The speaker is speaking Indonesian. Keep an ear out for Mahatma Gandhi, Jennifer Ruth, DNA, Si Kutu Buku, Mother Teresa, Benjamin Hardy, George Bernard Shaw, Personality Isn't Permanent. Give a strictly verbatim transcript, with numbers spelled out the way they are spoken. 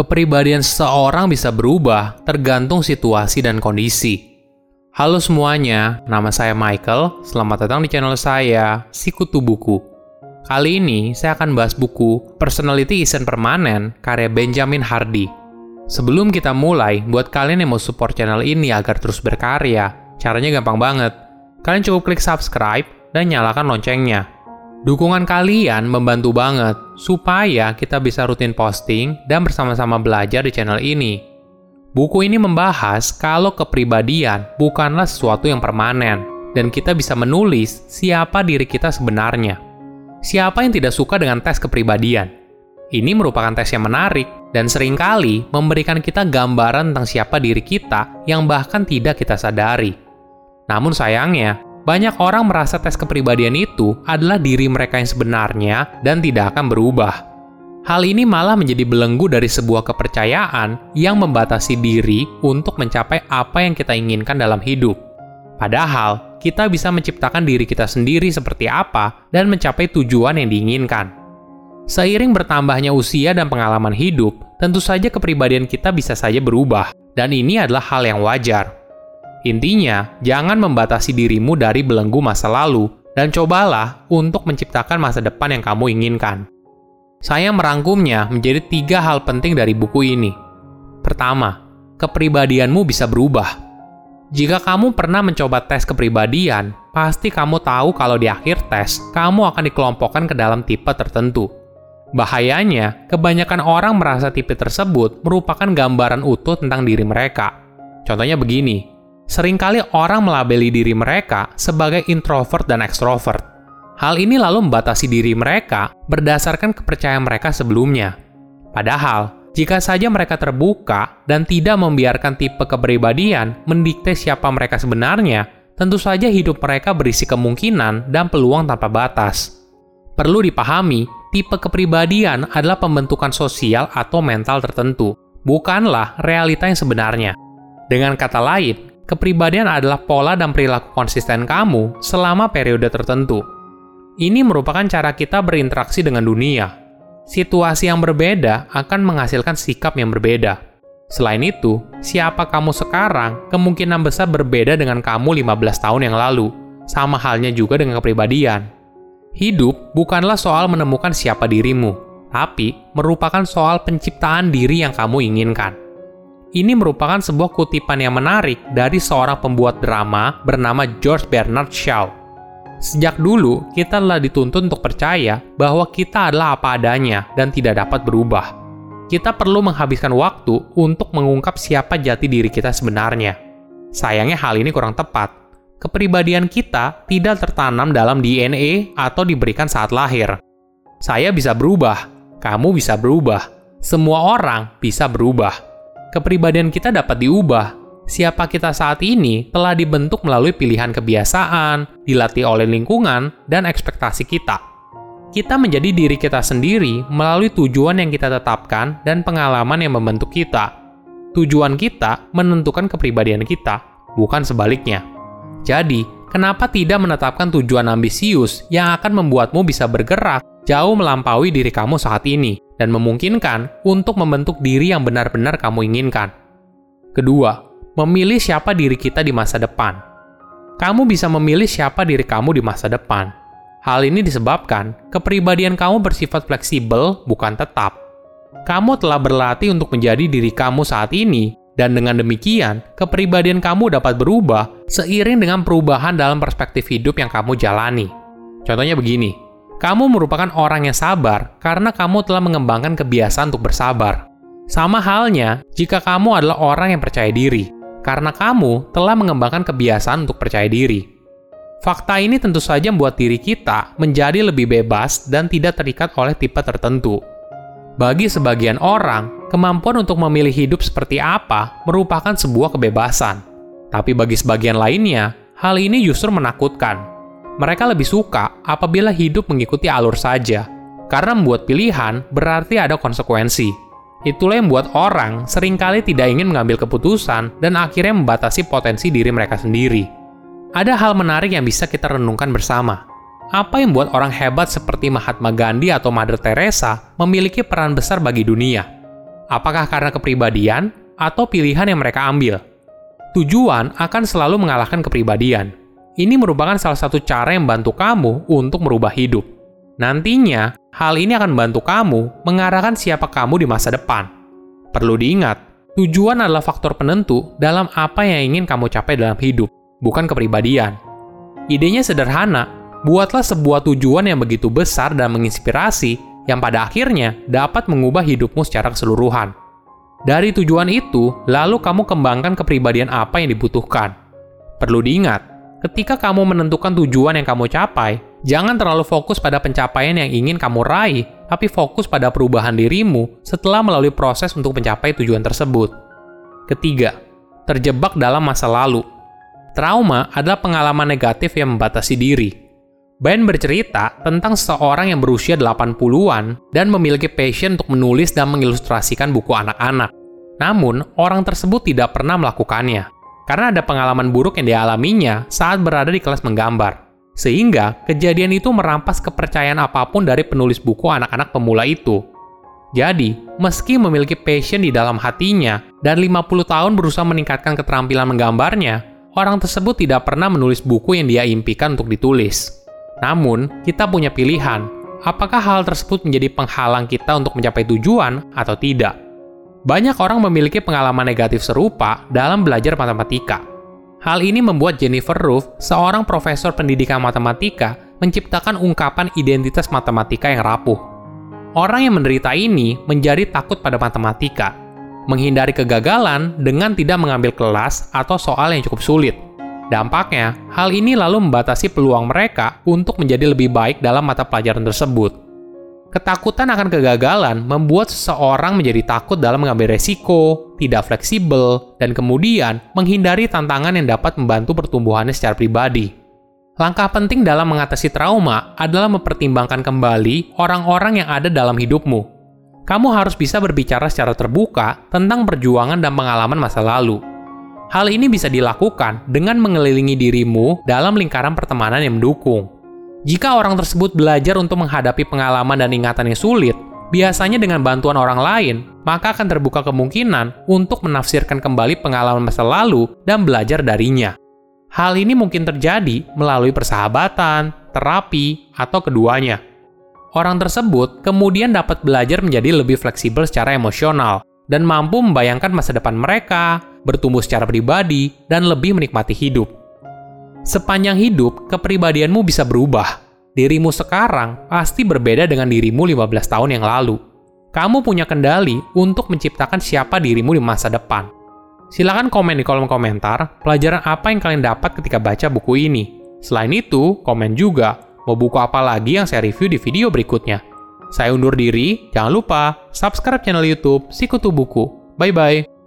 Kepribadian seseorang bisa berubah tergantung situasi dan kondisi. Halo semuanya, nama saya Michael. Selamat datang di channel saya, Si Kutu Buku. Kali ini saya akan bahas buku Personality Isn't Permanent karya Benjamin Hardy. Sebelum kita mulai, buat kalian yang mau support channel ini agar terus berkarya, caranya gampang banget. Kalian cukup klik subscribe dan nyalakan loncengnya. Dukungan kalian membantu banget supaya kita bisa rutin posting dan bersama-sama belajar di channel ini. Buku ini membahas kalau kepribadian bukanlah sesuatu yang permanen dan kita bisa menulis siapa diri kita sebenarnya. Siapa yang tidak suka dengan tes kepribadian? Ini merupakan tes yang menarik dan seringkali memberikan kita gambaran tentang siapa diri kita yang bahkan tidak kita sadari. Namun sayangnya, banyak orang merasa tes kepribadian itu adalah diri mereka yang sebenarnya dan tidak akan berubah. Hal ini malah menjadi belenggu dari sebuah kepercayaan yang membatasi diri untuk mencapai apa yang kita inginkan dalam hidup. Padahal, kita bisa menciptakan diri kita sendiri seperti apa dan mencapai tujuan yang diinginkan. Seiring bertambahnya usia dan pengalaman hidup, tentu saja kepribadian kita bisa saja berubah, dan ini adalah hal yang wajar. Intinya, jangan membatasi dirimu dari belenggu masa lalu, dan cobalah untuk menciptakan masa depan yang kamu inginkan. Saya merangkumnya menjadi tiga hal penting dari buku ini. Pertama, kepribadianmu bisa berubah. Jika kamu pernah mencoba tes kepribadian, pasti kamu tahu kalau di akhir tes, kamu akan dikelompokkan ke dalam tipe tertentu. Bahayanya, kebanyakan orang merasa tipe tersebut merupakan gambaran utuh tentang diri mereka. Contohnya begini, seringkali orang melabeli diri mereka sebagai introvert dan ekstrovert. Hal ini lalu membatasi diri mereka berdasarkan kepercayaan mereka sebelumnya. Padahal, jika saja mereka terbuka dan tidak membiarkan tipe kepribadian mendikte siapa mereka sebenarnya, tentu saja hidup mereka berisi kemungkinan dan peluang tanpa batas. Perlu dipahami, tipe kepribadian adalah pembentukan sosial atau mental tertentu, bukanlah realita yang sebenarnya. Dengan kata lain, kepribadian adalah pola dan perilaku konsisten kamu selama periode tertentu. Ini merupakan cara kita berinteraksi dengan dunia. Situasi yang berbeda akan menghasilkan sikap yang berbeda. Selain itu, siapa kamu sekarang kemungkinan besar berbeda dengan kamu lima belas tahun yang lalu. Sama halnya juga dengan kepribadian. Hidup bukanlah soal menemukan siapa dirimu, tapi merupakan soal penciptaan diri yang kamu inginkan. Ini merupakan sebuah kutipan yang menarik dari seorang pembuat drama bernama George Bernard Shaw. Sejak dulu, kita telah dituntut untuk percaya bahwa kita adalah apa adanya dan tidak dapat berubah. Kita perlu menghabiskan waktu untuk mengungkap siapa jati diri kita sebenarnya. Sayangnya hal ini kurang tepat. Kepribadian kita tidak tertanam dalam D N A atau diberikan saat lahir. Saya bisa berubah, kamu bisa berubah, semua orang bisa berubah. Kepribadian kita dapat diubah. Siapa kita saat ini telah dibentuk melalui pilihan kebiasaan, dilatih oleh lingkungan, dan ekspektasi kita. Kita menjadi diri kita sendiri melalui tujuan yang kita tetapkan dan pengalaman yang membentuk kita. Tujuan kita menentukan kepribadian kita, bukan sebaliknya. Jadi, kenapa tidak menetapkan tujuan ambisius yang akan membuatmu bisa bergerak jauh melampaui diri kamu saat ini? Dan memungkinkan untuk membentuk diri yang benar-benar kamu inginkan. Kedua, memilih siapa diri kita di masa depan. Kamu bisa memilih siapa diri kamu di masa depan. Hal ini disebabkan kepribadian kamu bersifat fleksibel, bukan tetap. Kamu telah berlatih untuk menjadi diri kamu saat ini, dan dengan demikian, kepribadian kamu dapat berubah seiring dengan perubahan dalam perspektif hidup yang kamu jalani. Contohnya begini, kamu merupakan orang yang sabar karena kamu telah mengembangkan kebiasaan untuk bersabar. Sama halnya jika kamu adalah orang yang percaya diri, karena kamu telah mengembangkan kebiasaan untuk percaya diri. Fakta ini tentu saja membuat diri kita menjadi lebih bebas dan tidak terikat oleh tipe tertentu. Bagi sebagian orang, kemampuan untuk memilih hidup seperti apa merupakan sebuah kebebasan. Tapi bagi sebagian lainnya, hal ini justru menakutkan. Mereka lebih suka apabila hidup mengikuti alur saja, karena membuat pilihan berarti ada konsekuensi. Itulah yang membuat orang seringkali tidak ingin mengambil keputusan dan akhirnya membatasi potensi diri mereka sendiri. Ada hal menarik yang bisa kita renungkan bersama. Apa yang membuat orang hebat seperti Mahatma Gandhi atau Mother Teresa memiliki peran besar bagi dunia? apakah karena kepribadian atau pilihan yang mereka ambil. Tujuan akan selalu mengalahkan kepribadian. Ini merupakan salah satu cara yang membantu kamu untuk merubah hidup. Nantinya, hal ini akan membantu kamu mengarahkan siapa kamu di masa depan. Perlu diingat, tujuan adalah faktor penentu dalam apa yang ingin kamu capai dalam hidup, bukan kepribadian. Idenya sederhana, buatlah sebuah tujuan yang begitu besar dan menginspirasi yang pada akhirnya dapat mengubah hidupmu secara keseluruhan. Dari tujuan itu, lalu kamu kembangkan kepribadian apa yang dibutuhkan. Perlu diingat, ketika kamu menentukan tujuan yang kamu capai, jangan terlalu fokus pada pencapaian yang ingin kamu raih, tapi fokus pada perubahan dirimu setelah melalui proses untuk mencapai tujuan tersebut. Ketiga, terjebak dalam masa lalu. Trauma adalah pengalaman negatif yang membatasi diri. Ben bercerita tentang seseorang yang berusia delapan puluhan dan memiliki passion untuk menulis dan mengilustrasikan buku anak-anak. Namun, orang tersebut tidak pernah melakukannya, karena ada pengalaman buruk yang dialaminya saat berada di kelas menggambar. Sehingga, kejadian itu merampas kepercayaan apapun dari penulis buku anak-anak pemula itu. Jadi, meski memiliki passion di dalam hatinya dan lima puluh tahun berusaha meningkatkan keterampilan menggambarnya, orang tersebut tidak pernah menulis buku yang dia impikan untuk ditulis. Namun, kita punya pilihan, apakah hal tersebut menjadi penghalang kita untuk mencapai tujuan atau tidak. Banyak orang memiliki pengalaman negatif serupa dalam belajar matematika. Hal ini membuat Jennifer Ruth, seorang profesor pendidikan matematika, menciptakan ungkapan identitas matematika yang rapuh. Orang yang menderita ini menjadi takut pada matematika, menghindari kegagalan dengan tidak mengambil kelas atau soal yang cukup sulit. Dampaknya, hal ini lalu membatasi peluang mereka untuk menjadi lebih baik dalam mata pelajaran tersebut. Ketakutan akan kegagalan membuat seseorang menjadi takut dalam mengambil resiko, tidak fleksibel, dan kemudian menghindari tantangan yang dapat membantu pertumbuhannya secara pribadi. Langkah penting dalam mengatasi trauma adalah mempertimbangkan kembali orang-orang yang ada dalam hidupmu. Kamu harus bisa berbicara secara terbuka tentang perjuangan dan pengalaman masa lalu. Hal ini bisa dilakukan dengan mengelilingi dirimu dalam lingkaran pertemanan yang mendukung. Jika orang tersebut belajar untuk menghadapi pengalaman dan ingatan yang sulit, biasanya dengan bantuan orang lain, maka akan terbuka kemungkinan untuk menafsirkan kembali pengalaman masa lalu dan belajar darinya. Hal ini mungkin terjadi melalui persahabatan, terapi, atau keduanya. Orang tersebut kemudian dapat belajar menjadi lebih fleksibel secara emosional dan mampu membayangkan masa depan mereka, bertumbuh secara pribadi, dan lebih menikmati hidup. Sepanjang hidup, kepribadianmu bisa berubah. Dirimu sekarang pasti berbeda dengan dirimu lima belas tahun yang lalu. Kamu punya kendali untuk menciptakan siapa dirimu di masa depan. Silakan komen di kolom komentar pelajaran apa yang kalian dapat ketika baca buku ini. Selain itu, komen juga mau buku apa lagi yang saya review di video berikutnya. Saya undur diri, jangan lupa subscribe channel YouTube Si Kutu Buku. Bye-bye!